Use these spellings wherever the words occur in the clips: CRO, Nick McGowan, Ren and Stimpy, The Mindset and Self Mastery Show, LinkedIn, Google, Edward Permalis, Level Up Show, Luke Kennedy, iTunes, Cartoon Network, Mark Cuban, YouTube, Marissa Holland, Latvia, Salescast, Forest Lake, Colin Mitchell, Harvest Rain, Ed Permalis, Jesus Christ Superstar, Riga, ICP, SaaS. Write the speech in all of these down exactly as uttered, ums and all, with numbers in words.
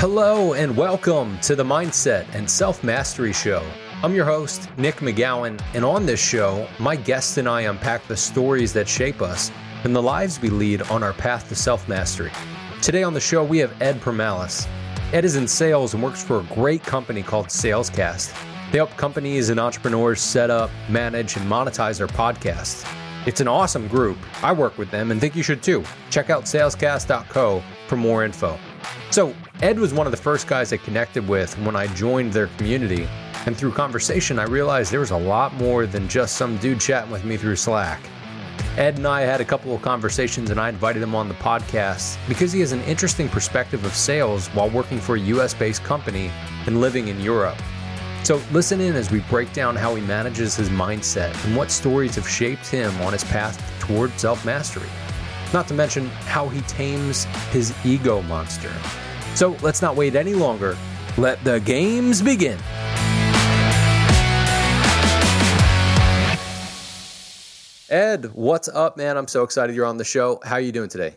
Hello and welcome to the Mindset and Self Mastery Show. I'm your host, Nick McGowan, and on this show, my guests and I unpack the stories that shape us and the lives we lead on our path to self-mastery. Today on the show, we have Ed Permalis. Ed is in sales and works for a great company called Salescast. They help companies and entrepreneurs set up, manage, and monetize their podcasts. It's an awesome group. I work with them and think you should too. Check out salescast dot co for more info. So Ed was one of the first guys I connected with when I joined their community. And through conversation, I realized there was a lot more than just some dude chatting with me through Slack. Ed and I had a couple of conversations and I invited him on the podcast because he has an interesting perspective of sales while working for a U S-based company and living in Europe. So listen in as we break down how he manages his mindset and what stories have shaped him on his path toward self-mastery. Not to mention how he tames his ego monster. So let's not wait any longer. Let the games begin. Ed, what's up, man? I'm so excited you're on the show. How are you doing today?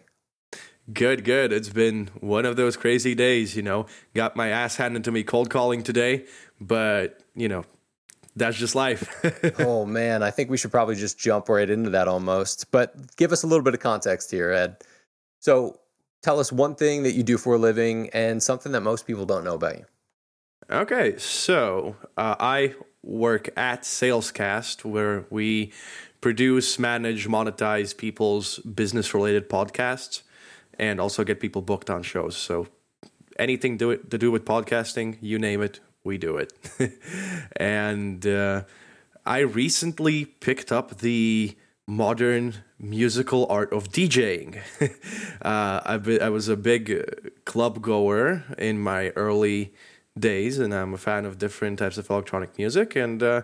Good, good. It's been one of those crazy days, you know. Got my ass handed to me cold calling today, but, you know, that's just life. Oh, man. I think we should probably just jump right into that almost. But give us a little bit of context here, Ed. So tell us one thing that you do for a living and something that most people don't know about you. Okay. So uh, I work at Salescast, where we produce, manage, monetize people's business-related podcasts, and also get people booked on shows. So anything do it, to do with podcasting, you name it, we do it. and uh, I recently picked up the modern musical art of DJing. uh, I've been, I was a big club goer in my early days, and I'm a fan of different types of electronic music. And uh,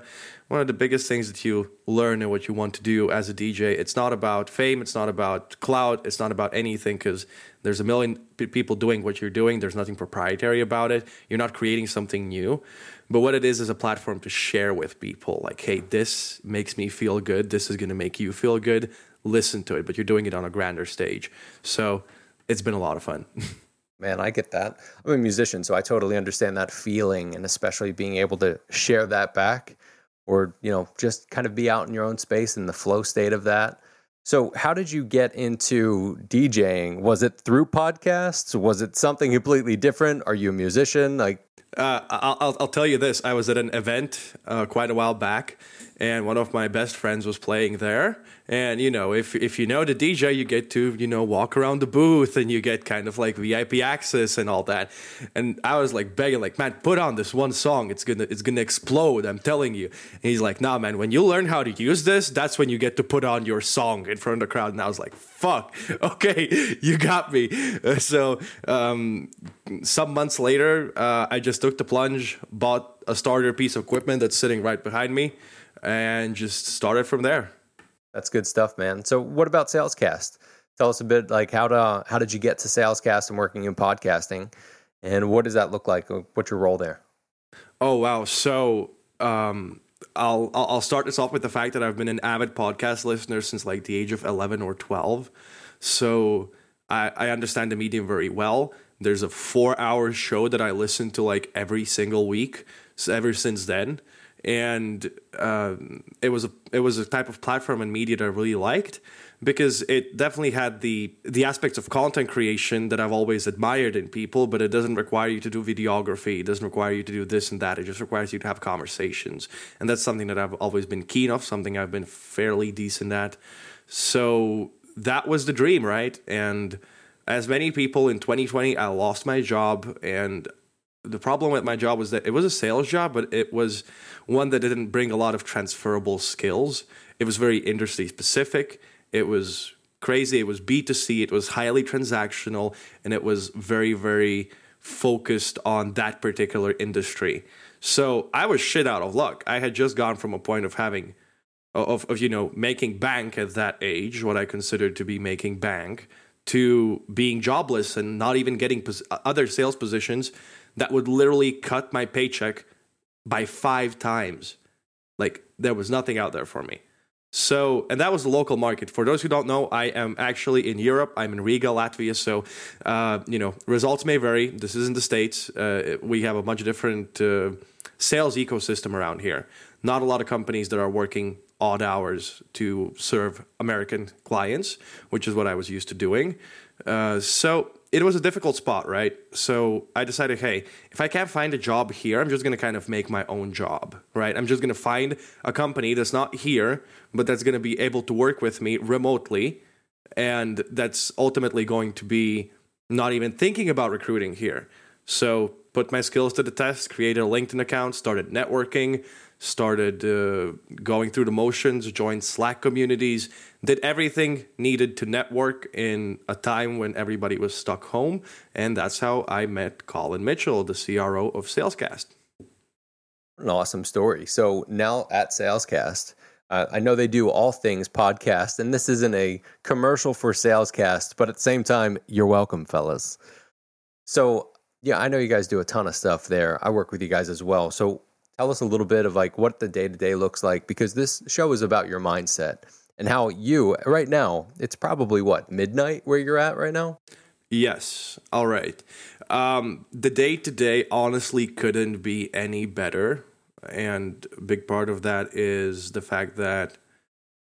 one of the biggest things that you learn and what you want to do as a D J, it's not about fame, it's not about clout, it's not about anything, because there's a million p- people doing what you're doing. There's nothing proprietary about it. You're not creating something new. But what it is is a platform to share with people. Like, hey, this makes me feel good. This is going to make you feel good. Listen to it. But you're doing it on a grander stage. So it's been a lot of fun. Man, I get that. I'm a musician, so I totally understand that feeling, and especially being able to share that back, or, you know, just kind of be out in your own space in the flow state of that. So how did you get into DJing? Was it through podcasts? Was it something completely different? Are you a musician? Like, uh, I'll, I'll tell you this. I was at an event uh, quite a while back, and one of my best friends was playing there. And, you know, if if you know the D J, you get to, you know, walk around the booth, and you get kind of like V I P access and all that. And I was like begging, like, man, put on this one song. It's gonna it's gonna explode, I'm telling you. And he's like, nah, man, when you learn how to use this, that's when you get to put on your song in front of the crowd. And I was like, fuck, okay, you got me. Uh, so um, some months later, uh, I just took the plunge, bought a starter piece of equipment that's sitting right behind me, and just started from there. That's good stuff, man. So what about Salescast? Tell us a bit, like, how to, how did you get to Salescast and working in podcasting? And what does that look like? What's your role there? Oh, wow. So um, I'll I'll start this off with the fact that I've been an avid podcast listener since like the age of eleven or twelve. So I, I understand the medium very well. There's a four-hour show that I listen to like every single week, so ever since then. And um, it was a it was a type of platform and media that I really liked, because it definitely had the the aspects of content creation that I've always admired in people. But it doesn't require you to do videography. It doesn't require you to do this and that. It just requires you to have conversations, and that's something that I've always been keen of. Something I've been fairly decent at. So that was the dream, right? And as many people in twenty twenty, I lost my job. And the problem with my job was that it was a sales job, but it was one that didn't bring a lot of transferable skills. It was very industry specific. It was crazy. It was B two C. It was highly transactional, and it was very, very focused on that particular industry. So I was shit out of luck. I had just gone from a point of having, of, of you know, making bank at that age, what I considered to be making bank, to being jobless and not even getting pos- other sales positions that would literally cut my paycheck by five times. Like, there was nothing out there for me. So, and that was the local market. For those who don't know, I am actually in Europe. I'm in Riga, Latvia. So, uh, you know, results may vary. This isn't the States. Uh, we have a bunch of different uh, sales ecosystem around here. Not a lot of companies that are working odd hours to serve American clients, which is what I was used to doing. Uh, so it was a difficult spot, right? So I decided, hey, if I can't find a job here, I'm just going to kind of make my own job, right? I'm just going to find a company that's not here, but that's going to be able to work with me remotely. And that's ultimately going to be not even thinking about recruiting here. So put my skills to the test, created a LinkedIn account, started networking, started uh, going through the motions, joined Slack communities, did everything needed to network in a time when everybody was stuck home. And that's how I met Colin Mitchell, the C R O of Salescast. An awesome story. So now at Salescast, uh, I know they do all things podcast, and this isn't a commercial for Salescast, but at the same time, you're welcome, fellas. So yeah, I know you guys do a ton of stuff there. I work with you guys as well. So tell us a little bit of like what the day-to-day looks like, because this show is about your mindset and how you, right now, it's probably what, midnight where you're at right now? Yes. All right. Um, the day-to-day honestly couldn't be any better. And a big part of that is the fact that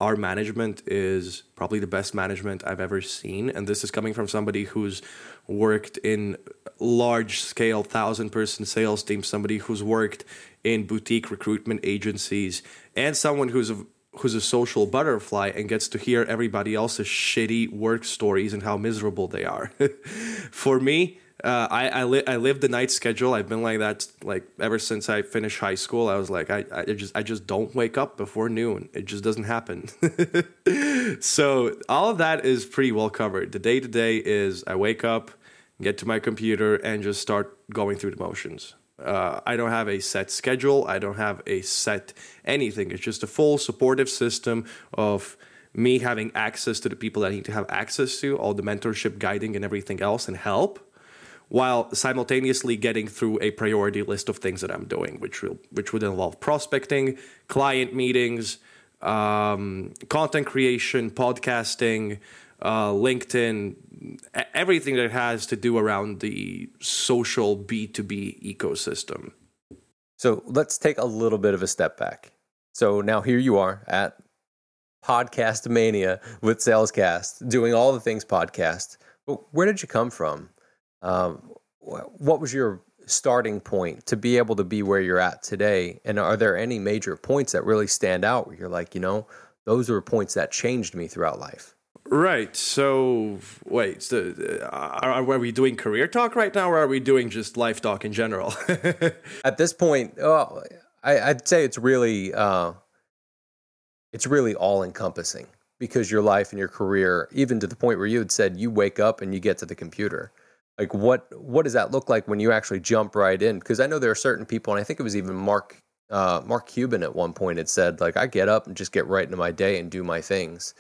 our management is probably the best management I've ever seen. And this is coming from somebody who's worked in large-scale, thousand-person sales teams, somebody who's worked in boutique recruitment agencies, and someone who's a, who's a social butterfly and gets to hear everybody else's shitty work stories and how miserable they are. For me, uh, I I, li- I live the night schedule. I've been like that like ever since I finished high school. I was like, I, I just I just don't wake up before noon. It just doesn't happen. So all of that is pretty well covered. The day to day is I wake up, get to my computer, and just start going through the motions. Uh, I don't have a set schedule. I don't have a set anything. It's just a full supportive system of me having access to the people that I need to have access to, all the mentorship, guiding, and everything else, and help, while simultaneously getting through a priority list of things that I'm doing, which will which would involve prospecting, client meetings, um, content creation, podcasting, uh, LinkedIn, everything that has to do around the social B two B ecosystem. So let's take a little bit of a step back. So now here you are at Podcast Mania with Salescast, doing all the things podcast. But where did you come from? Um, what was your starting point to be able to be where you're at today? And are there any major points that really stand out where you're like, you know, those were points that changed me throughout life? Right. So wait, so are, are we doing career talk right now, or are we doing just life talk in general? At this point, oh, I, I'd say it's really, uh, it's really all encompassing, because your life and your career, even to the point where you had said you wake up and you get to the computer. Like what, what does that look like when you actually jump right in? Because I know there are certain people, and I think it was even Mark, uh, Mark Cuban at one point had said, like, I get up and just get right into my day and do my things.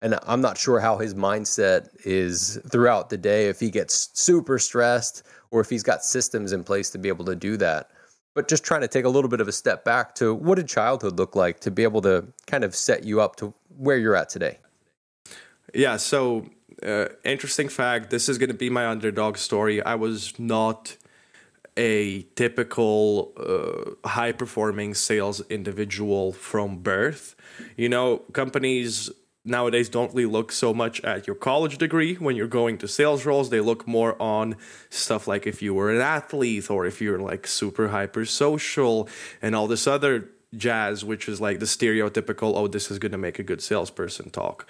And I'm not sure how his mindset is throughout the day, if he gets super stressed or if he's got systems in place to be able to do that. But just trying to take a little bit of a step back to what did childhood look like to be able to kind of set you up to where you're at today? Yeah, so uh, interesting fact. This is going to be my underdog story. I was not a typical uh, high-performing sales individual from birth. You know, companies nowadays don't really look so much at your college degree when you're going to sales roles. They look more on stuff like if you were an athlete or if you're like super hyper social and all this other jazz, which is like the stereotypical, oh, this is going to make a good salesperson talk.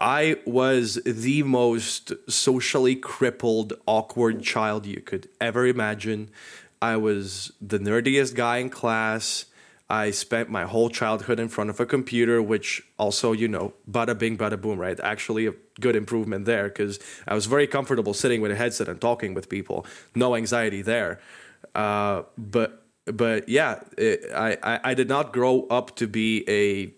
I was the most socially crippled, awkward child you could ever imagine. I was the nerdiest guy in class. I spent my whole childhood in front of a computer, which also, you know, bada bing, bada boom, right? Actually a good improvement there, because I was very comfortable sitting with a headset and talking with people. No anxiety there. Uh, but but yeah, it, I, I, I did not grow up to be a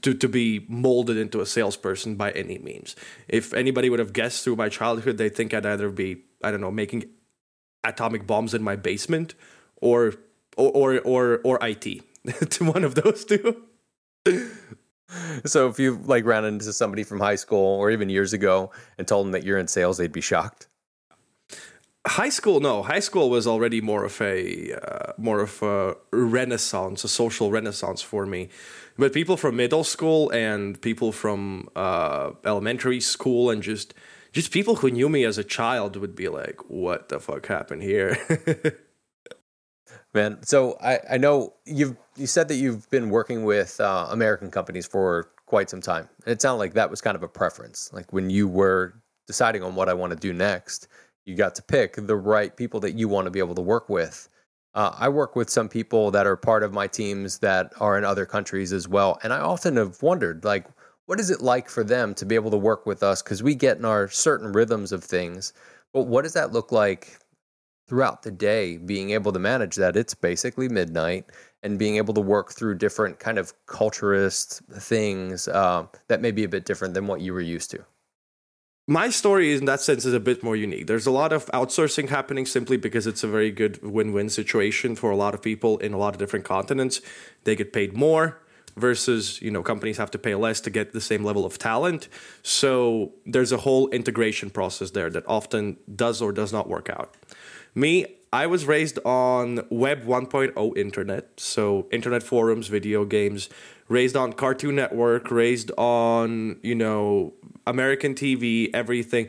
to to be molded into a salesperson by any means. If anybody would have guessed through my childhood, they think I'd either be, I don't know, making atomic bombs in my basement or Or or or or I T to one of those two. So if you like ran into somebody from high school or even years ago and told them that you're in sales, they'd be shocked. High school, no. High school was already more of a uh, more of a renaissance, a social renaissance for me. But people from middle school and people from uh, elementary school and just just people who knew me as a child would be like, "What the fuck happened here?" Man, so I, I know you've you said that you've been working with uh, American companies for quite some time, and it sounded like that was kind of a preference. Like when you were deciding on what I want to do next, you got to pick the right people that you want to be able to work with. Uh, I work with some people that are part of my teams that are in other countries as well. And I often have wondered, like, what is it like for them to be able to work with us? Because we get in our certain rhythms of things. But what does that look like throughout the day, being able to manage that? It's basically midnight and being able to work through different kind of culturist things uh, that may be a bit different than what you were used to. My story in that sense is a bit more unique. There's a lot of outsourcing happening simply because it's a very good win-win situation for a lot of people in a lot of different continents. They get paid more versus, you know, companies have to pay less to get the same level of talent. So there's a whole integration process there that often does or does not work out. Me, I was raised on Web one point oh internet, so internet forums, video games, raised on Cartoon Network, raised on, you know, American T V, everything.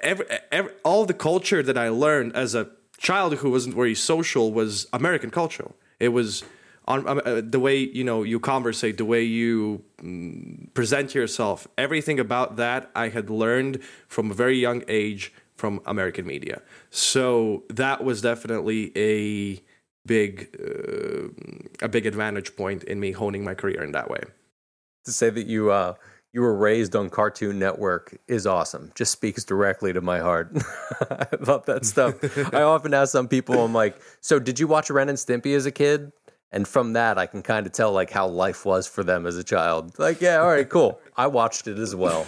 Every, every, all the culture that I learned as a child who wasn't very social was American culture. It was on uh, the way, you know, you conversate, the way you mm, present yourself. Everything about that I had learned from a very young age from American media. So that was definitely a big uh, a big advantage point in me honing my career in that way. To say that you uh, you were raised on Cartoon Network is awesome. Just speaks directly to my heart. I love that stuff. I often ask some people, I'm like, so did you watch Ren and Stimpy as a kid? And from that, I can kind of tell like how life was for them as a child. Like, yeah, all right, cool. I watched it as well.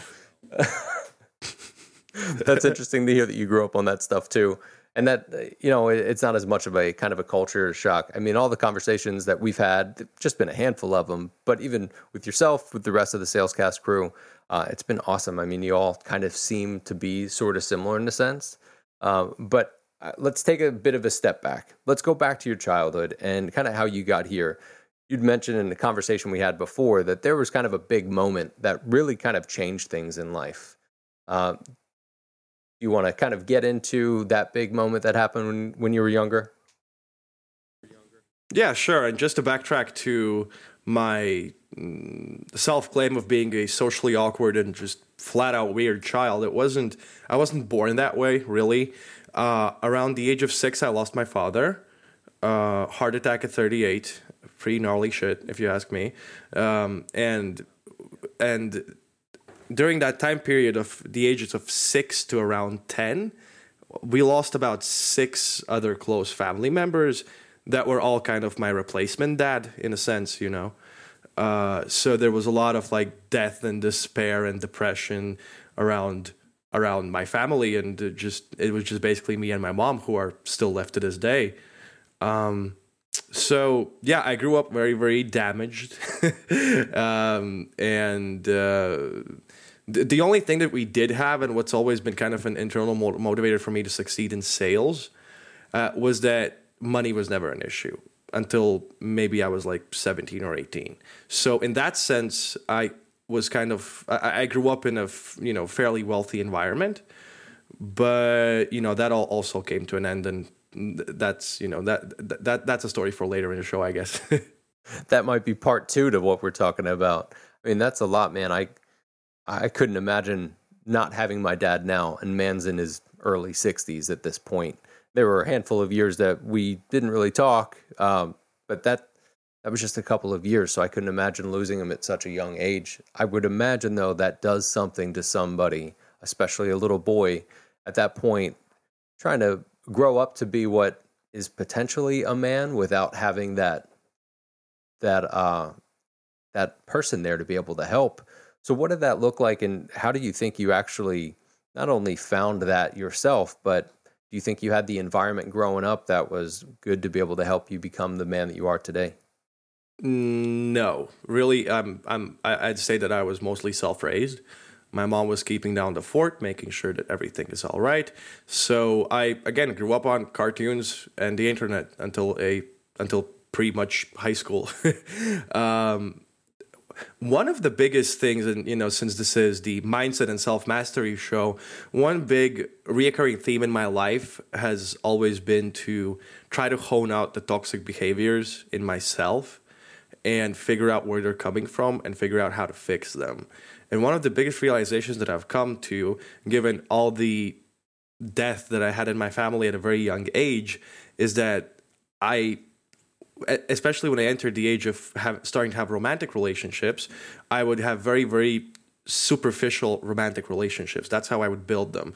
That's interesting to hear that you grew up on that stuff too. And that, you know, it's not as much of a kind of a culture shock. I mean, all the conversations that we've had, just been a handful of them, but even with yourself, with the rest of the Salescast crew, uh, it's been awesome. I mean, you all kind of seem to be sort of similar in a sense. Uh, but let's take a bit of a step back. Let's go back to your childhood and kind of how you got here. You'd mentioned in the conversation we had before that there was kind of a big moment that really kind of changed things in life. Uh, You want to kind of get into that big moment that happened when, when you were younger? Yeah, sure. And just to backtrack to my self-claim of being a socially awkward and just flat-out weird child, it wasn't. I wasn't born that way, really. Uh, around the age of six, I lost my father. Uh, heart attack at thirty-eight. Pretty gnarly shit, if you ask me. Um, and and... During that time period of the ages of six to around ten, we lost about six other close family members that were all kind of my replacement dad, in a sense, you know. Uh, so there was a lot of like death and despair and depression around around my family, and it just it was just basically me and my mom, who are still left to this day. Um, So, yeah, I grew up very, very damaged. um, and uh, th- the only thing that we did have, and what's always been kind of an internal mo- motivator for me to succeed in sales, uh, was that money was never an issue until maybe I was like seventeen or eighteen. So in that sense, I was kind of, I, I grew up in a, f- you know, fairly wealthy environment. But, you know, that all also came to an end, and that's, you know, that that that's a story for later in the show, I guess. That might be part two to what we're talking about. I mean, that's a lot, man. I I couldn't imagine not having my dad now, and man's in his early sixties at this point. There were a handful of years that we didn't really talk, um, but that that was just a couple of years, so I couldn't imagine losing him at such a young age. I would imagine, though, that does something to somebody, especially a little boy at that point, trying to grow up to be what is potentially a man without having that that uh, that person there to be able to help. So what did that look like, and how do you think you actually not only found that yourself, but do you think you had the environment growing up that was good to be able to help you become the man that you are today? No, really, I'm, I'm, I'd say that I was mostly self-raised. My mom was keeping down the fort, making sure that everything is all right. So I, again, grew up on cartoons and the internet until a until pretty much high school. um, one of the biggest things, and you know, since this is the Mindset and Self Mastery Show, one big reoccurring theme in my life has always been to try to hone out the toxic behaviors in myself and figure out where they're coming from and figure out how to fix them. And one of the biggest realizations that I've come to, given all the death that I had in my family at a very young age, is that I, especially when I entered the age of have, starting to have romantic relationships, I would have very, very superficial romantic relationships. That's how I would build them.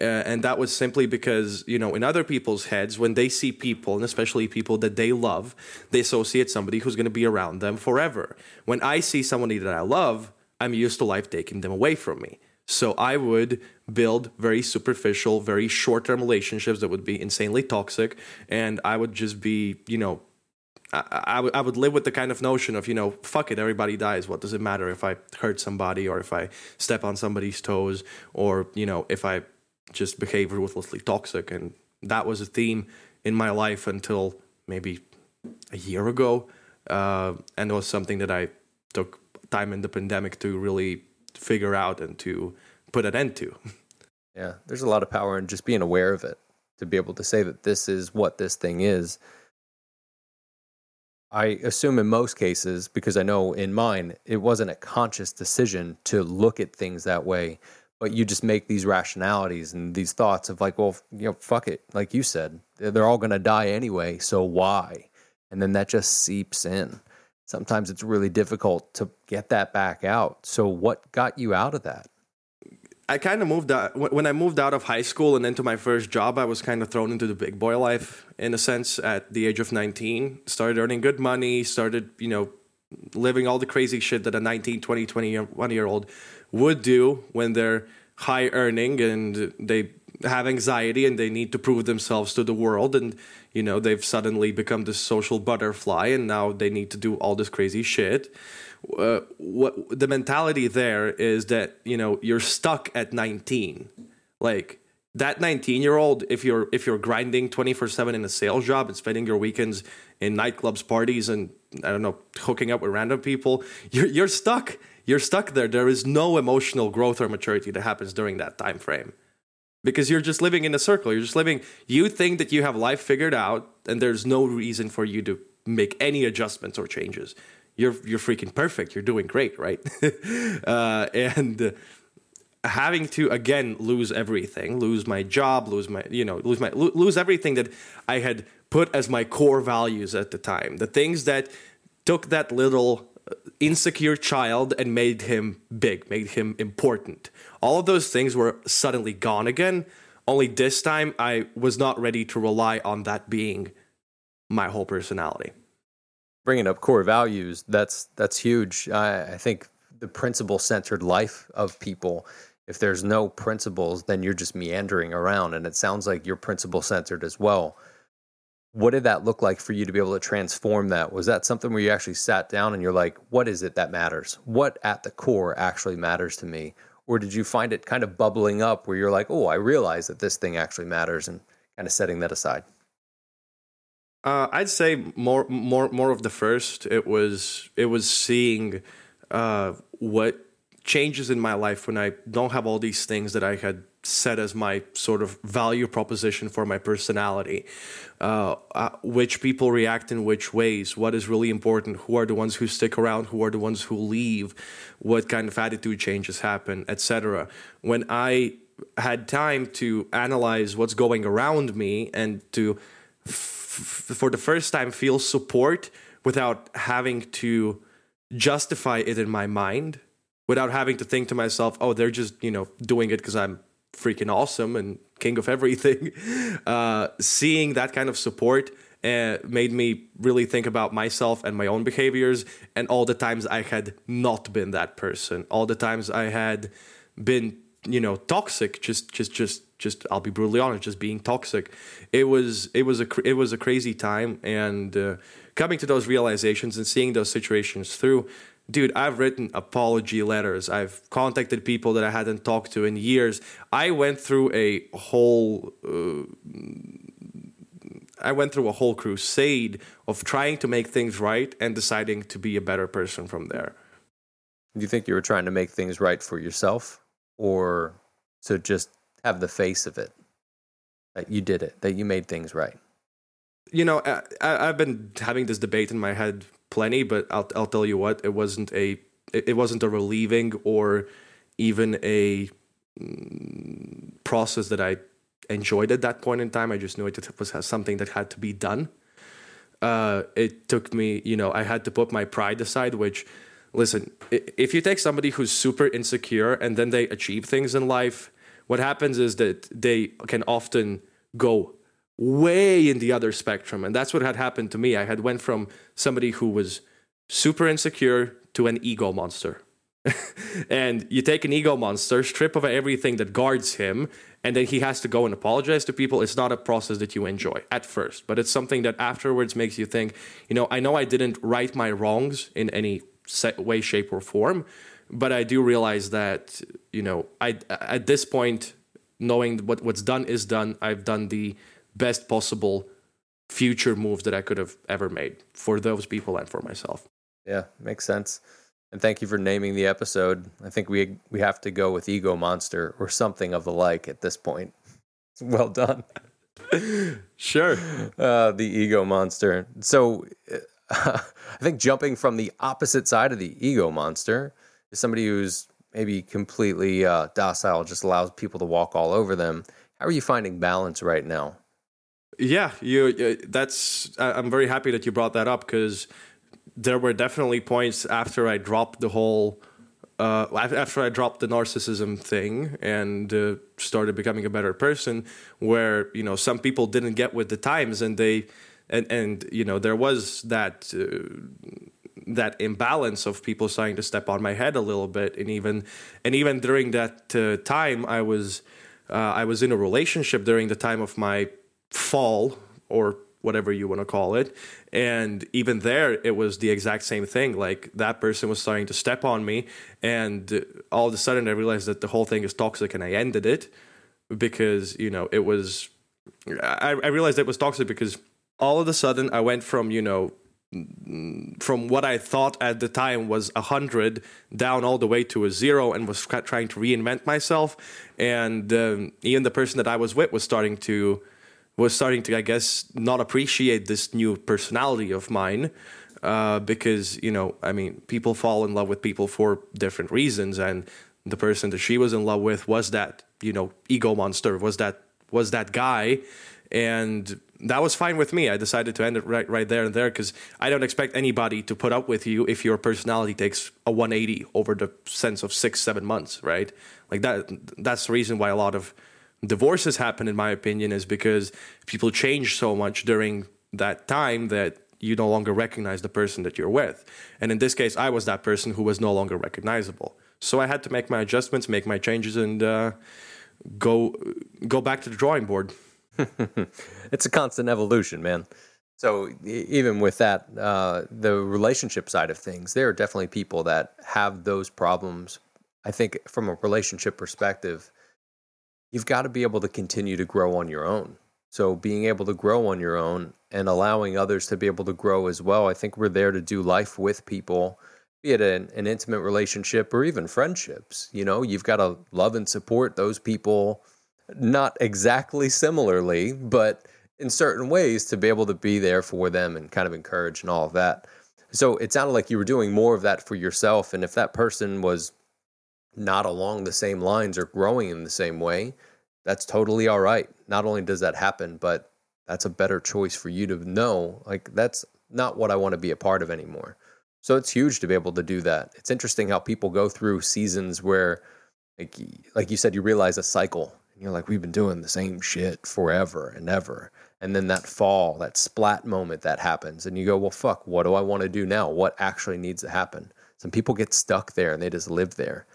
Uh, and that was simply because, you know, in other people's heads, when they see people, and especially people that they love, they associate somebody who's going to be around them forever. When I see somebody that I love, I'm used to life taking them away from me. So I would build very superficial, very short-term relationships that would be insanely toxic. And I would just be, you know, I, I would live with the kind of notion of, you know, fuck it, everybody dies. What does it matter if I hurt somebody or if I step on somebody's toes or, you know, if I just behave ruthlessly toxic? And that was a theme in my life until maybe a year ago. Uh, and it was something that I took time in the pandemic to really figure out and to put an end to. Yeah, there's a lot of power in just being aware of it, to be able to say that this is what this thing is. I assume in most cases, because I know in mine, it wasn't a conscious decision to look at things that way, but you just make these rationalities and these thoughts of like, well, you know, fuck it. Like you said, they're all going to die anyway. So why? And then that just seeps in. Sometimes it's really difficult to get that back out. So what got you out of that? I kind of moved out. When I moved out of high school and into my first job, I was kind of thrown into the big boy life, in a sense, at the age of nineteen. Started earning good money, started, you know, living all the crazy shit that a nineteen, twenty, twenty-one-year-old would do when they're high earning and they have anxiety and they need to prove themselves to the world. And, you know, they've suddenly become this social butterfly and now they need to do all this crazy shit. Uh, what the mentality there is that, you know, you're stuck at nineteen. Like that nineteen year old, if you're if you're grinding twenty-four seven in a sales job and spending your weekends in nightclubs, parties, and I don't know, hooking up with random people, you're you're stuck. You're stuck there. There is no emotional growth or maturity that happens during that time frame, because you're just living in a circle. You're just living. You think that you have life figured out, and there's no reason for you to make any adjustments or changes. You're you're freaking perfect. You're doing great, right? uh, and having to again lose everything, lose my job, lose my you know lose my lo- lose everything that I had put as my core values at the time. The things that took that little insecure child and made him big, made him important. All of those things were suddenly gone again. Only this time, I was not ready to rely on that being my whole personality. Bringing up core values, that's that's huge. I, I think the principle-centered life of people, if there's no principles, then you're just meandering around, and it sounds like you're principle-centered as well. What did that look like for you to be able to transform that? Was that something where you actually sat down and you're like, what is it that matters? What at the core actually matters to me? Or did you find it kind of bubbling up where you're like, oh, I realize that this thing actually matters, and kind of setting that aside? Uh, I'd say more, more, more of the first. It was, it was seeing uh, what changes in my life when I don't have all these things that I had set as my sort of value proposition for my personality. Uh, uh, which people react in which ways? What is really important? Who are the ones who stick around? Who are the ones who leave? What kind of attitude changes happen, et cetera. When I had time to analyze what's going around me and to f- for the first time feel support without having to justify it in my mind, without having to think to myself, oh, they're just, you know, doing it because I'm freaking awesome and king of everything. Uh, seeing that kind of support uh, made me really think about myself and my own behaviors and all the times I had not been that person, all the times I had been, you know, toxic, just, just, just, just, I'll be brutally honest, just being toxic. It was, it was a, it was a crazy time. And uh, coming to those realizations and seeing those situations through. Dude, I've written apology letters. I've contacted people that I hadn't talked to in years. I went through a whole... Uh, I went through a whole crusade of trying to make things right and deciding to be a better person from there. Do you think you were trying to make things right for yourself, or to just have the face of it, that you did it, that you made things right? You know, I, I've been having this debate in my head plenty, but I'll, I'll tell you what, it wasn't a, it wasn't a relieving or even a process that I enjoyed at that point in time. I just knew it was something that had to be done. Uh, it took me, you know, I had to put my pride aside, which, listen, if you take somebody who's super insecure and then they achieve things in life, what happens is that they can often go way in the other spectrum. And that's what had happened to me. I had went from somebody who was super insecure to an ego monster. And you take an ego monster, strip of everything that guards him, and then he has to go and apologize to people. It's not a process that you enjoy at first, but it's something that afterwards makes you think, you know, I know I didn't right my wrongs in any way, shape, or form, but I do realize that, you know, I at this point, knowing what, what's done is done, I've done the best possible future moves that I could have ever made for those people and for myself. Yeah, makes sense. And thank you for naming the episode. I think we we have to go with Ego Monster or something of the like at this point. Well done. Sure. Uh, the Ego Monster. So uh, I think jumping from the opposite side of the Ego Monster is somebody who's maybe completely uh, docile, just allows people to walk all over them. How are you finding balance right now? Yeah, you. Uh, that's. I'm very happy that you brought that up, because there were definitely points after I dropped the whole, uh, after I dropped the narcissism thing and uh, started becoming a better person, where, you know, some people didn't get with the times, and they, and and you know, there was that uh, that imbalance of people starting to step on my head a little bit, and even and even during that uh, time, I was uh, I was in a relationship during the time of my fall, or whatever you want to call it. And even there, it was the exact same thing. Like, that person was starting to step on me, and all of a sudden I realized that the whole thing is toxic, and I ended it because, you know, it was, I, I realized it was toxic because all of a sudden I went from, you know, from what I thought at the time was a hundred down all the way to a zero, and was trying to reinvent myself. And um, even the person that I was with was starting to was starting to, I guess, not appreciate this new personality of mine, uh, because, you know, I mean, people fall in love with people for different reasons. And the person that she was in love with was that, you know, ego monster, was that, was that guy. And that was fine with me. I decided to end it right, right there and there, because I don't expect anybody to put up with you if your personality takes a one eighty over the sense of six, seven months, right? Like that, that's the reason why a lot of divorces happen, in my opinion, is because people change so much during that time that you no longer recognize the person that you're with. And in this case, I was that person who was no longer recognizable. So I had to make my adjustments, make my changes, and uh, go go back to the drawing board. It's a constant evolution, man. So even with that, uh, the relationship side of things, there are definitely people that have those problems. I think from a relationship perspective, you've got to be able to continue to grow on your own. So being able to grow on your own and allowing others to be able to grow as well. I think we're there to do life with people, be it an, an intimate relationship or even friendships. You know, you've got to love and support those people, not exactly similarly, but in certain ways to be able to be there for them and kind of encourage and all of that. So it sounded like you were doing more of that for yourself. And if that person was not along the same lines or growing in the same way, that's totally all right. Not only does that happen, but that's a better choice for you to know, like, that's not what I want to be a part of anymore. So it's huge to be able to do that. It's interesting how people go through seasons where, like, like you said, you realize a cycle, and you're like, we've been doing the same shit forever and ever. And then that fall, that splat moment that happens, and you go, well, fuck, what do I want to do now? What actually needs to happen? Some people get stuck there and they just live there.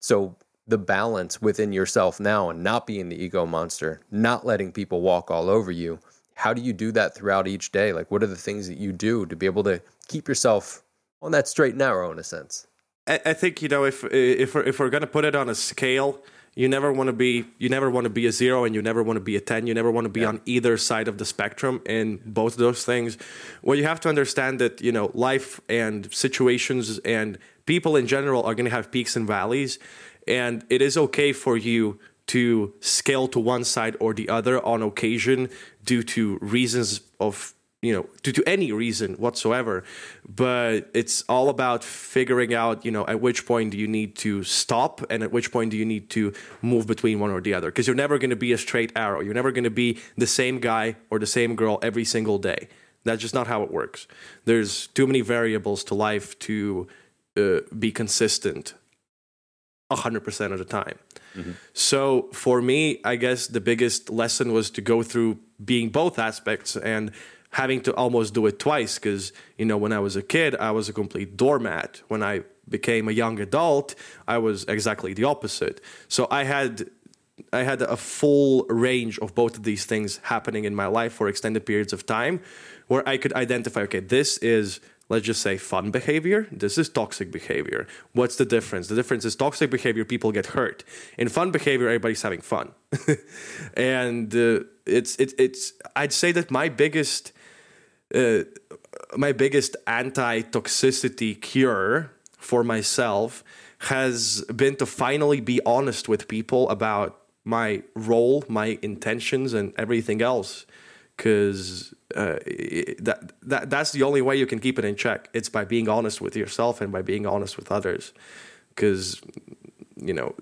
So the balance within yourself now, and not being the ego monster, not letting people walk all over you, how do you do that throughout each day? Like, what are the things that you do to be able to keep yourself on that straight and narrow in a sense? I, I think, you know, if if we're, if we're going to put it on a scale, you never want to be you never want to be a zero, and you never want to be a ten. You never want to be yeah. on either side of the spectrum in both of those things. Well, you have to understand that, you know, life and situations and people in general are going to have peaks and valleys, and it is okay for you to scale to one side or the other on occasion due to reasons of, you know, due to any reason whatsoever. But it's all about figuring out, you know, at which point do you need to stop and at which point do you need to move between one or the other, because you're never going to be a straight arrow. You're never going to be the same guy or the same girl every single day. That's just not how it works. There's too many variables to life to uh, be consistent one hundred percent of the time. Mm-hmm. So for me, I guess the biggest lesson was to go through being both aspects and having to almost do it twice, because, you know, when I was a kid, I was a complete doormat. When I became a young adult, I was exactly the opposite. So I had I had a full range of both of these things happening in my life for extended periods of time, where I could identify, okay, this is, let's just say, fun behavior. This is toxic behavior. What's the difference? The difference is toxic behavior, people get hurt. In fun behavior, everybody's having fun. And uh, it's, it, it's, I'd say that my biggest, uh, my biggest anti-toxicity cure for myself has been to finally be honest with people about my role, my intentions, and everything else. Because uh, that, that that's the only way you can keep it in check. It's by being honest with yourself and by being honest with others. Because, you know,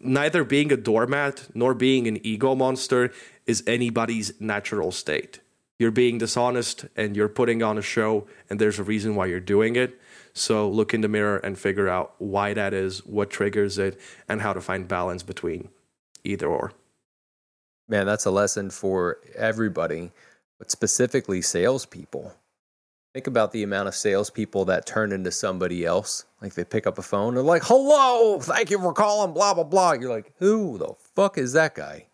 neither being a doormat nor being an ego monster is anybody's natural state. You're being dishonest and you're putting on a show, and there's a reason why you're doing it. So look in the mirror and figure out why that is, what triggers it, and how to find balance between either or. Man, that's a lesson for everybody, but specifically salespeople. Think about the amount of salespeople that turn into somebody else. Like, they pick up a phone, they're like, hello, thank you for calling, blah, blah, blah. You're like, who the fuck is that guy?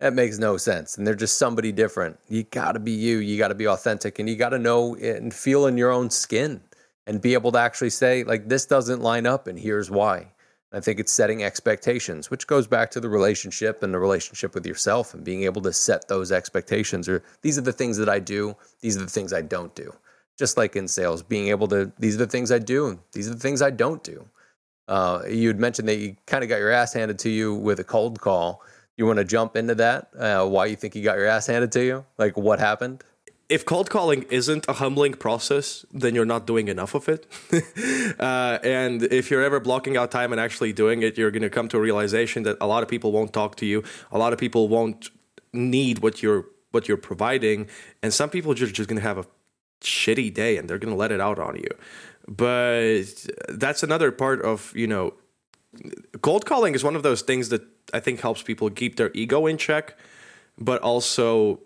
That makes no sense. And they're just somebody different. You got to be you. You got to be authentic, and you got to know and feel in your own skin and be able to actually say, like, this doesn't line up, and here's why. I think it's setting expectations, which goes back to the relationship and the relationship with yourself and being able to set those expectations, or these are the things that I do, these are the things I don't do. Just like in sales, being able to, these are the things I do, and these are the things I don't do. Uh, you had mentioned that you kind of got your ass handed to you with a cold call. You want to jump into that? Uh, why you think you got your ass handed to you? Like, what happened? If cold calling isn't a humbling process, then you're not doing enough of it. uh, and if you're ever blocking out time and actually doing it, you're going to come to a realization that a lot of people won't talk to you. A lot of people won't need what you're what you're providing. And some people are just, just going to have a shitty day, and they're going to let it out on you. But that's another part of, you know, cold calling is one of those things that I think helps people keep their ego in check, but also...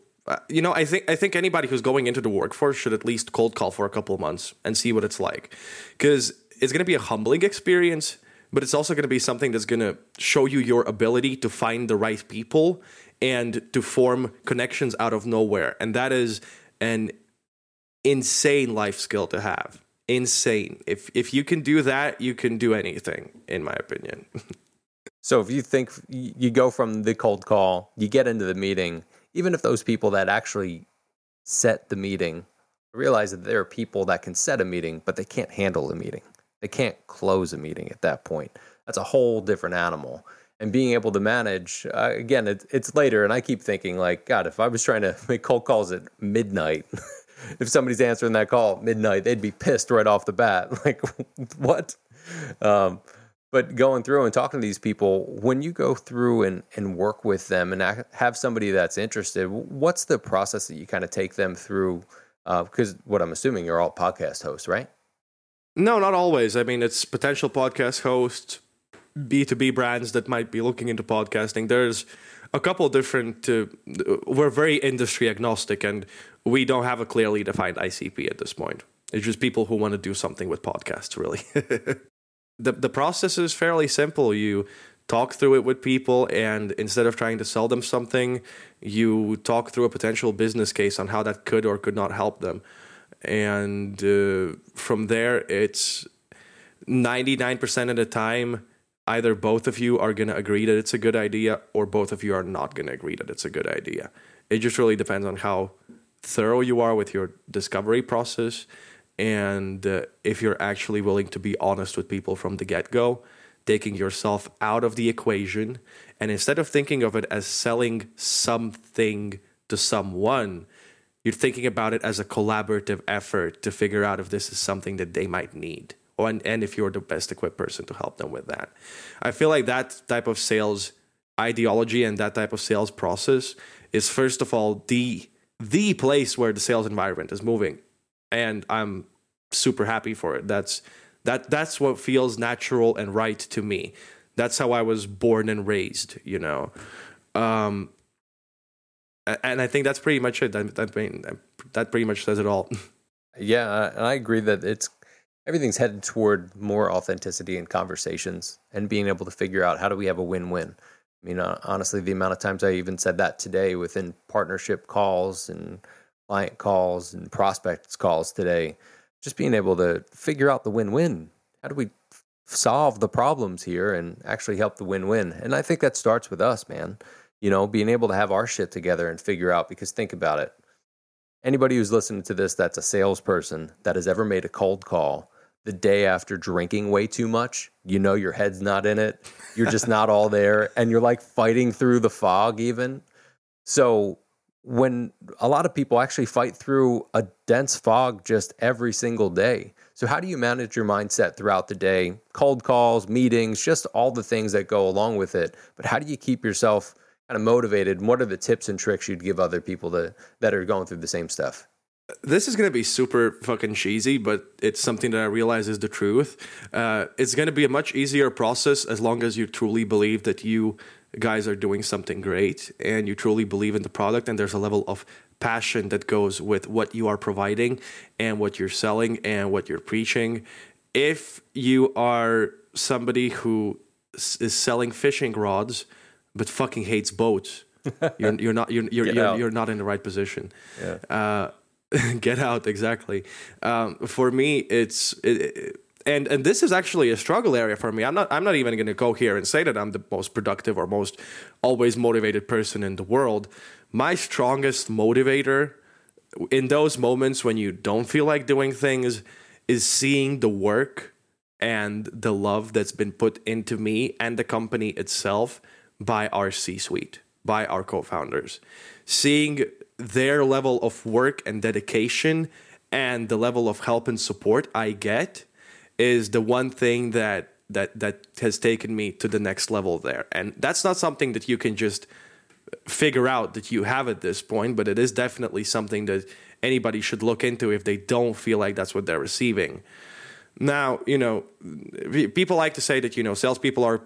You know, I think I think anybody who's going into the workforce should at least cold call for a couple of months and see what it's like, because it's going to be a humbling experience, but it's also going to be something that's going to show you your ability to find the right people and to form connections out of nowhere. And that is an insane life skill to have. Insane. If if you can do that, you can do anything, in my opinion. So if you think you go from the cold call, you get into the meeting, even if those people that actually set the meeting, realize that there are people that can set a meeting, but they can't handle the meeting. They can't close a meeting at that point. That's a whole different animal. And being able to manage, uh, again, it, it's later, and I keep thinking, like, God, if I was trying to make cold calls at midnight, if somebody's answering that call at midnight, they'd be pissed right off the bat. Like, what? Um But going through and talking to these people, when you go through and, and work with them and have somebody that's interested, what's the process that you kind of take them through? Uh, because what I'm assuming you're all podcast hosts, right? No, not always. I mean, it's potential podcast hosts, B two B brands that might be looking into podcasting. There's a couple different, uh, we're very industry agnostic, and we don't have a clearly defined I C P at this point. It's just people who want to do something with podcasts, really. The the process is fairly simple. You talk through it with people, and instead of trying to sell them something, you talk through a potential business case on how that could or could not help them. And uh, from there, it's ninety-nine percent of the time, either both of you are going to agree that it's a good idea, or both of you are not going to agree that it's a good idea. It just really depends on how thorough you are with your discovery process, and uh, if you're actually willing to be honest with people from the get-go, taking yourself out of the equation, and instead of thinking of it as selling something to someone, you're thinking about it as a collaborative effort to figure out if this is something that they might need, or, and, and if you're the best equipped person to help them with that. I feel like that type of sales ideology and that type of sales process is, first of all, the the place where the sales environment is moving, and I'm super happy for it. That's that that's what feels natural and right to me. That's how I was born and raised, you know. Um, and I think that's pretty much it. That that, that pretty much says it all. Yeah, and I agree that it's everything's headed toward more authenticity in conversations and being able to figure out how do we have a win-win. I mean, honestly, the amount of times I even said that today within partnership calls and client calls and prospects calls today, just being able to figure out the win-win. How do we f- solve the problems here and actually help the win-win? And I think that starts with us, man. You know, being able to have our shit together and figure out, because think about it. Anybody who's listening to this that's a salesperson that has ever made a cold call the day after drinking way too much, you know your head's not in it. You're just not all there. And you're like fighting through the fog even. So when a lot of people actually fight through a dense fog just every single day. So how do you manage your mindset throughout the day? Cold calls, meetings, just all the things that go along with it. But how do you keep yourself kind of motivated? And what are the tips and tricks you'd give other people to, that are going through the same stuff? This is going to be super fucking cheesy, but it's something that I realize is the truth. Uh, it's going to be a much easier process as long as you truly believe that you guys are doing something great and you truly believe in the product, and there's a level of passion that goes with what you are providing and what you're selling and what you're preaching. If you are somebody who is selling fishing rods but fucking hates boats, you're, you're not you're you're, you're, you're not in the right position. Yeah. Uh, Get out, exactly. Um, for me, it's it, it, and and this is actually a struggle area for me. I'm not I'm not even going to go here and say that I'm the most productive or most always motivated person in the world. My strongest motivator in those moments when you don't feel like doing things is seeing the work and the love that's been put into me and the company itself by our C-suite, by our co-founders. Seeing their level of work and dedication and the level of help and support I get is the one thing that that that has taken me to the next level there. And that's not something that you can just figure out that you have at this point, but it is definitely something that anybody should look into if they don't feel like that's what they're receiving. Now, you know, people like to say that, you know, salespeople are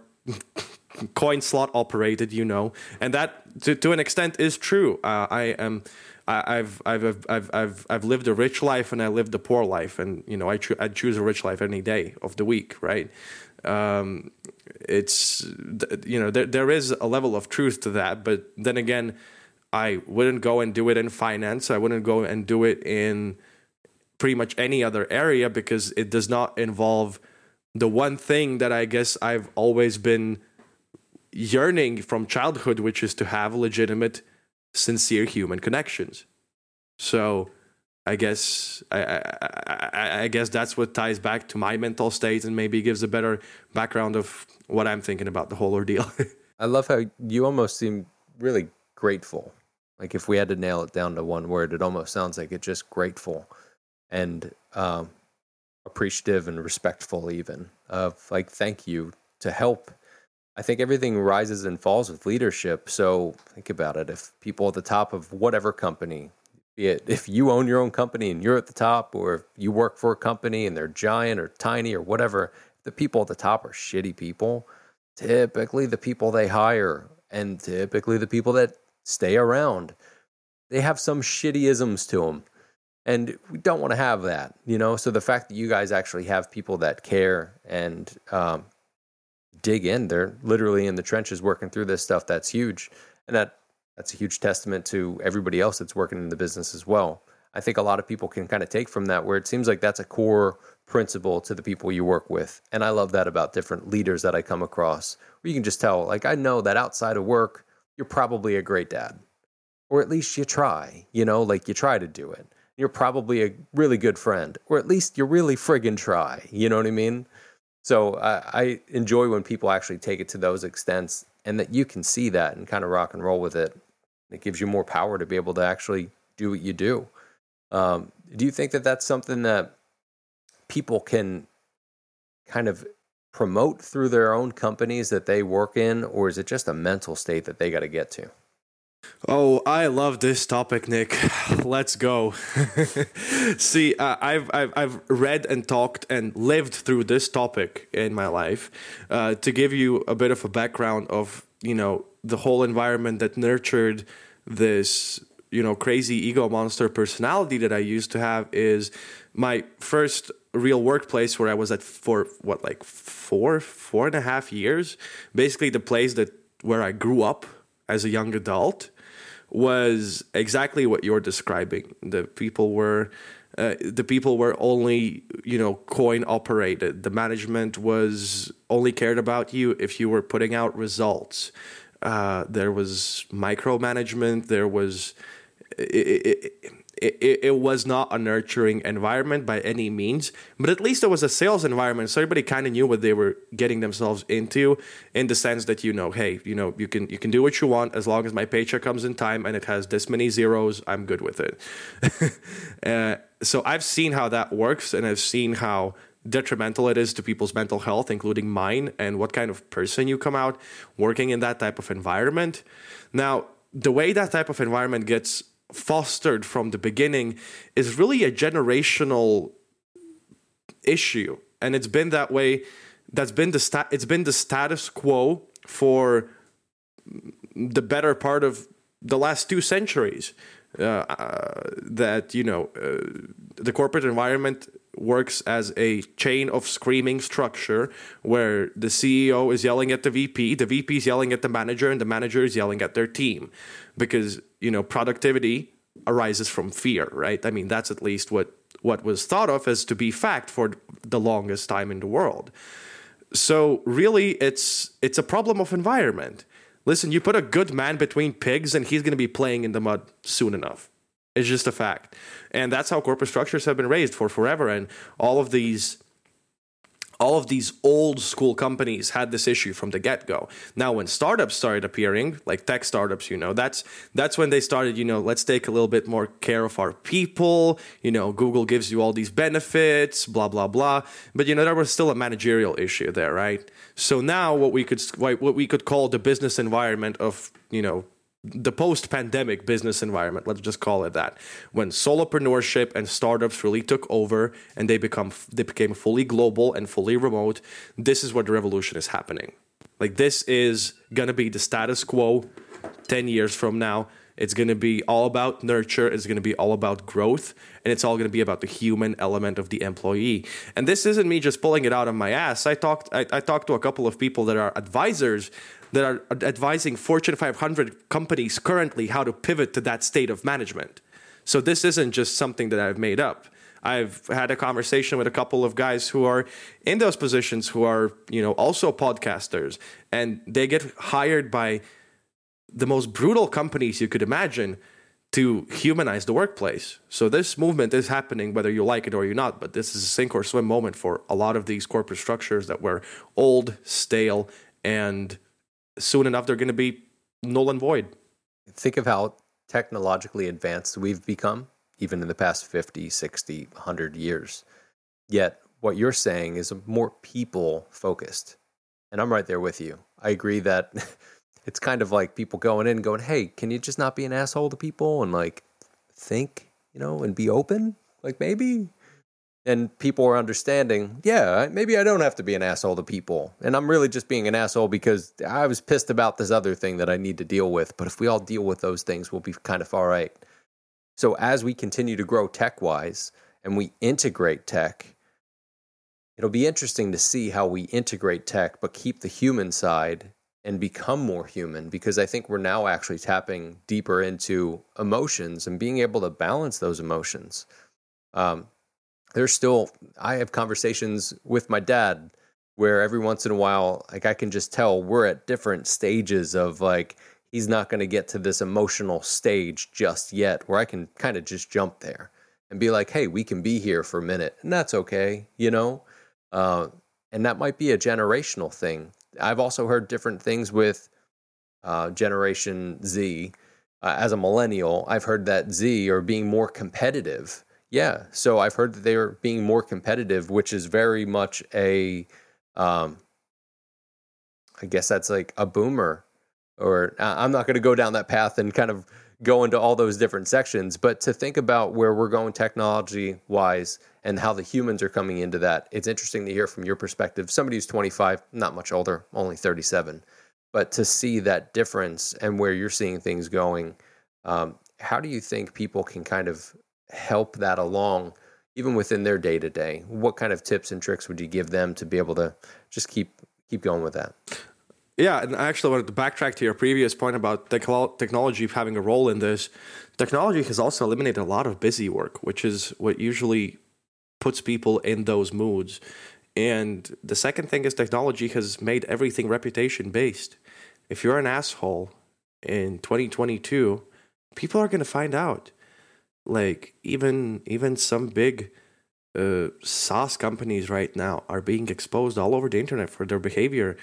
coin slot operated, you know, and that to, to an extent is true. Uh, I am, I, I've, I've, I've, I've, I've lived a rich life and I lived a poor life, and you know, I cho- I choose a rich life any day of the week, right? Um, it's you know, there there is a level of truth to that, but then again, I wouldn't go and do it in finance. I wouldn't go and do it in pretty much any other area because it does not involve the one thing that I guess I've always been yearning from childhood, which is to have legitimate, sincere human connections. So I guess I, I, I, I guess that's what ties back to my mental state and maybe gives a better background of what I'm thinking about the whole ordeal. I love how you almost seem really grateful. Like if we had to nail it down to one word, it almost sounds like it's just grateful and um, appreciative and respectful even of like, thank you to help. I think everything rises and falls with leadership. So think about it. If people at the top of whatever company, be it if you own your own company and you're at the top, or if you work for a company and they're giant or tiny or whatever, the people at the top are shitty people. Typically the people they hire and typically the people that stay around, they have some shittyisms to them. And we don't want to have that, you know? So the fact that you guys actually have people that care and, um, dig in. They're literally in the trenches working through this stuff. That's huge. And that that's a huge testament to everybody else that's working in the business as well. I think a lot of people can kind of take from that, where it seems like that's a core principle to the people you work with. And I love that about different leaders that I come across, where you can just tell, like, I know that outside of work, you're probably a great dad, or at least you try, you know, like you try to do it. You're probably a really good friend, or at least you really friggin' try, you know what I mean? So I, I enjoy when people actually take it to those extents, and that you can see that and kind of rock and roll with it. It gives you more power to be able to actually do what you do. Um, do you think that that's something that people can kind of promote through their own companies that they work in, or is it just a mental state that they got to get to? Oh, I love this topic, Nick. Let's go. See, uh, I've, I've I've read and talked and lived through this topic in my life. Uh, to give you a bit of a background of, you know, the whole environment that nurtured this, you know, crazy ego monster personality that I used to have, is my first real workplace where I was at for what, like four, four and a half years. Basically, the place that where I grew up as a young adult was exactly what you're describing. The people were, uh, the people were only, you know, coin operated. The management was only cared about you if you were putting out results. Uh, there was micromanagement. There was, it, it, it, it, it was not a nurturing environment by any means, but at least it was a sales environment. So everybody kind of knew what they were getting themselves into, in the sense that, you know, hey, you know, you can, you can do what you want as long as my paycheck comes in time and it has this many zeros, I'm good with it. uh, so I've seen how that works, and I've seen how detrimental it is to people's mental health, including mine, and what kind of person you come out working in that type of environment. Now, the way that type of environment gets fostered from the beginning is really a generational issue, and it's been that way. That's been the sta- it's been the status quo for the better part of the last two centuries. Uh, uh, that, you know, uh, the corporate environment works as a chain of screaming structure where the C E O is yelling at the V P, the V P is yelling at the manager, and the manager is yelling at their team, because, you know, productivity arises from fear, right? I mean, that's at least what, what was thought of as to be fact for the longest time in the world. So really, it's it's a problem of environment. Listen, you put a good man between pigs and he's going to be playing in the mud soon enough. It's just a fact. And that's how corporate structures have been raised for forever. And all of these all of these old school companies had this issue from the get-go. Now, when startups started appearing, like tech startups, you know, that's that's when they started, you know, let's take a little bit more care of our people. You know, Google gives you all these benefits, blah, blah, blah. But, you know, there was still a managerial issue there, right? So now what we could what we could call the business environment of, you know, the post-pandemic business environment, let's just call it that, when solopreneurship and startups really took over and they become they became fully global and fully remote, this is where the revolution is happening. Like, this is going to be the status quo ten years from now. It's going to be all about nurture. It's going to be all about growth. And it's all going to be about the human element of the employee. And this isn't me just pulling it out of my ass. I talked I, I talked to a couple of people that are advisors that are advising Fortune five hundred companies currently how to pivot to that state of management. So this isn't just something that I've made up. I've had a conversation with a couple of guys who are in those positions, who are, you know, also podcasters, and they get hired by the most brutal companies you could imagine to humanize the workplace. So this movement is happening whether you like it or you're not, but this is a sink or swim moment for a lot of these corporate structures that were old, stale, and soon enough they're going to be null and void. Think of how technologically advanced we've become, even in the past fifty, sixty, one hundred years. Yet what you're saying is more people focused. And I'm right there with you. I agree that it's kind of like people going in and going, hey, can you just not be an asshole to people and like think, you know, and be open? Like maybe. And people are understanding, yeah, maybe I don't have to be an asshole to people. And I'm really just being an asshole because I was pissed about this other thing that I need to deal with. But if we all deal with those things, we'll be kind of all right. So as we continue to grow tech-wise and we integrate tech, It'll be interesting to see how we integrate tech, but keep the human side and become more human, because I think we're now actually tapping deeper into emotions and being able to balance those emotions. Um, there's still, I have conversations with my dad where every once in a while, like I can just tell we're at different stages of like, he's not going to get to this emotional stage just yet, where I can kind of just jump there and be like, hey, we can be here for a minute and that's okay, you know? Uh, and that might be a generational thing. I've also heard different things with uh, Generation Z. Uh, as a millennial, I've heard that Z are being more competitive. Yeah, so I've heard that they are being more competitive, which is very much a, um, I guess that's like a boomer. Or I'm not going to go down that path and kind of go into all those different sections, but to think about where we're going technology-wise and how the humans are coming into that, it's interesting to hear from your perspective. Somebody who's twenty-five, not much older, only thirty-seven, but to see that difference and where you're seeing things going, um, how do you think people can kind of help that along, even within their day-to-day? What kind of tips and tricks would you give them to be able to just keep keep going with that? Yeah, and I actually wanted to backtrack to your previous point about tech- technology having a role in this. Technology has also eliminated a lot of busy work, which is what usually puts people in those moods. And the second thing is technology has made everything reputation-based. If you're an asshole in twenty twenty-two, people are going to find out. Like, even even some big uh, SaaS companies right now are being exposed all over the internet for their behavior.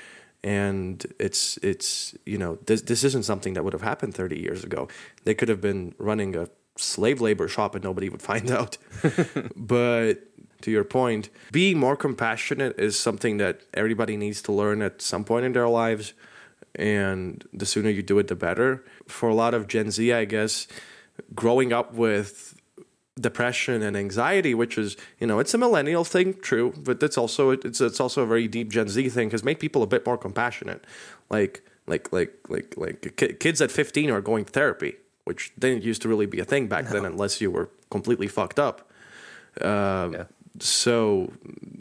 And it's, it's you know, this this isn't something that would have happened thirty years ago. They could have been running a slave labor shop and nobody would find out. But to your point, being more compassionate is something that everybody needs to learn at some point in their lives. And the sooner you do it, the better. For a lot of Gen Z, I guess, growing up with depression and anxiety, which is, you know, it's a millennial thing, true, but that's also it's it's also a very deep Gen Z thing, has made people a bit more compassionate. Like like like like like kids at fifteen are going to therapy, which didn't used to really be a thing back no. then, unless you were completely fucked up. Uh, yeah. So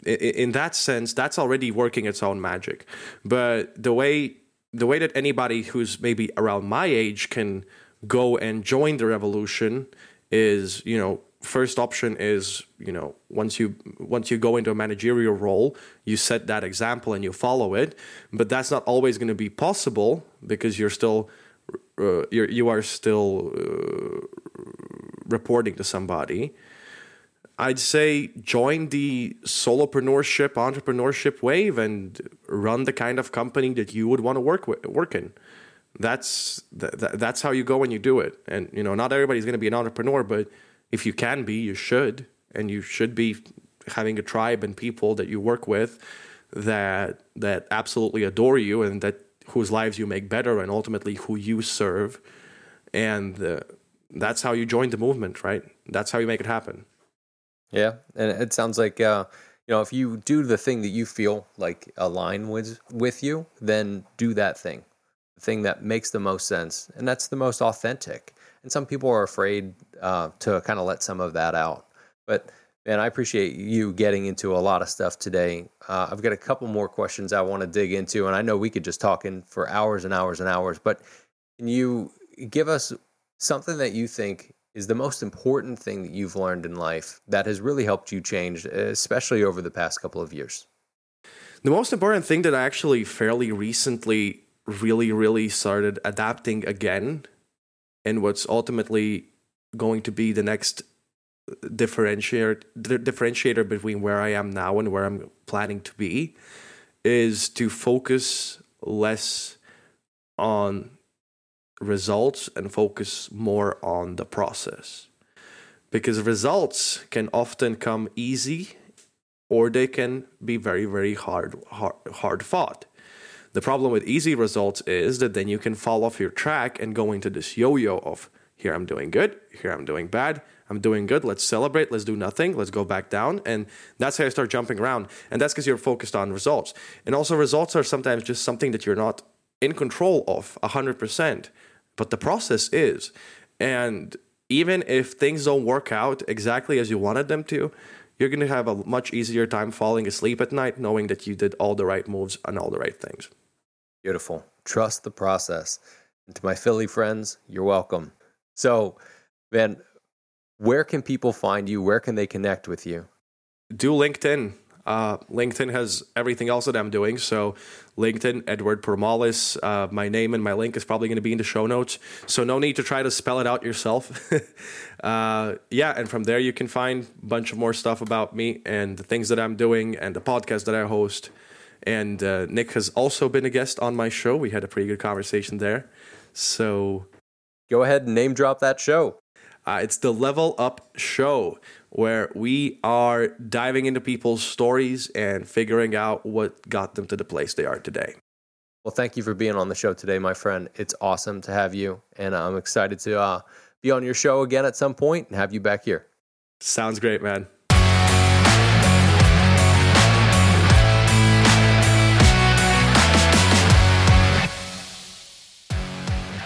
in, in that sense, that's already working its own magic. But the way the way that anybody who's maybe around my age can go and join the revolution is, you know, first option is, you know, once you once you go into a managerial role, you set that example and you follow it. But that's not always going to be possible, because you're still uh, you're, you are still uh, reporting to somebody. I'd say join the solopreneurship, entrepreneurship wave, and run the kind of company that you would want to work with, work in. That's th- that's how you go when you do it. And, you know, not everybody's going to be an entrepreneur, but if you can be, you should. And you should be having a tribe and people that you work with that that absolutely adore you and that whose lives you make better, and ultimately who you serve. And uh, that's how you join the movement, right? That's how you make it happen. Yeah, and it sounds like, uh, you know, if you do the thing that you feel like align with, with you, then do that thing. Thing that makes the most sense, and that's the most authentic. And some people are afraid uh, to kind of let some of that out. But man, I appreciate you getting into a lot of stuff today. Uh, I've got a couple more questions I want to dig into, and I know we could just talk in for hours and hours and hours. But can you give us something that you think is the most important thing that you've learned in life that has really helped you change, especially over the past couple of years? The most important thing that I actually fairly recently really, really started adapting again, and what's ultimately going to be the next differentiator differentiator between where I am now and where I'm planning to be, is to focus less on results and focus more on the process. Because results can often come easy, or they can be very, very hard, hard, hard fought. The problem with easy results is that then you can fall off your track and go into this yo-yo of, here I'm doing good, here I'm doing bad, I'm doing good, let's celebrate, let's do nothing, let's go back down. And that's how you start jumping around. And that's because you're focused on results. And also, results are sometimes just something that you're not in control of one hundred percent, but the process is. And even if things don't work out exactly as you wanted them to, you're going to have a much easier time falling asleep at night knowing that you did all the right moves and all the right things. Beautiful. Trust the process. And to my Philly friends, you're welcome. So, man, where can people find you? Where can they connect with you? Do LinkedIn. Uh, LinkedIn has everything else that I'm doing. So LinkedIn, Edward Permalis, uh, my name and my link is probably going to be in the show notes. So no need to try to spell it out yourself. uh, yeah. And from there you can find a bunch of more stuff about me and the things that I'm doing and the podcast that I host. And uh, Nick has also been a guest on my show. We had a pretty good conversation there. So go ahead and name drop that show. Uh, it's the Level Up Show, where we are diving into people's stories and figuring out what got them to the place they are today. Well, thank you for being on the show today, my friend. It's awesome to have you, and I'm excited to uh, be on your show again at some point and have you back here. Sounds great, man.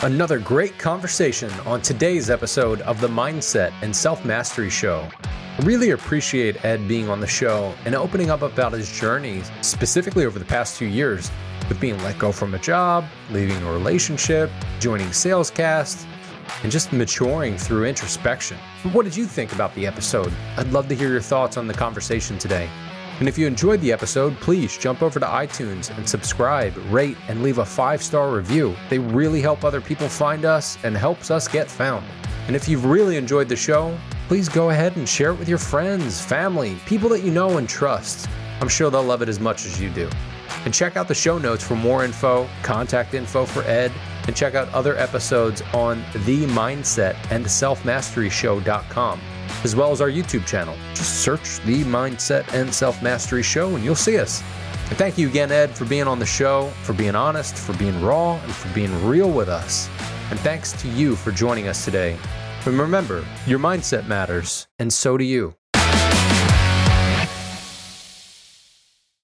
Another great conversation on today's episode of the Mindset and Self Mastery Show. I really appreciate Ed being on the show and opening up about his journey, specifically over the past two years, with being let go from a job, leaving a relationship, joining Salescast, and just maturing through introspection. What did you think about the episode? I'd love to hear your thoughts on the conversation today. And if you enjoyed the episode, please jump over to iTunes and subscribe, rate, and leave a five-star review. They really help other people find us and helps us get found. And if you've really enjoyed the show, please go ahead and share it with your friends, family, people that you know and trust. I'm sure they'll love it as much as you do. And check out the show notes for more info, contact info for Ed, and check out other episodes on The Mindset and Self Mastery Show dot com. As well as our YouTube channel. Just search The Mindset and Self Mastery Show and you'll see us. And thank you again, Ed, for being on the show, for being honest, for being raw, and for being real with us. And thanks to you for joining us today. And remember, your mindset matters, and so do you.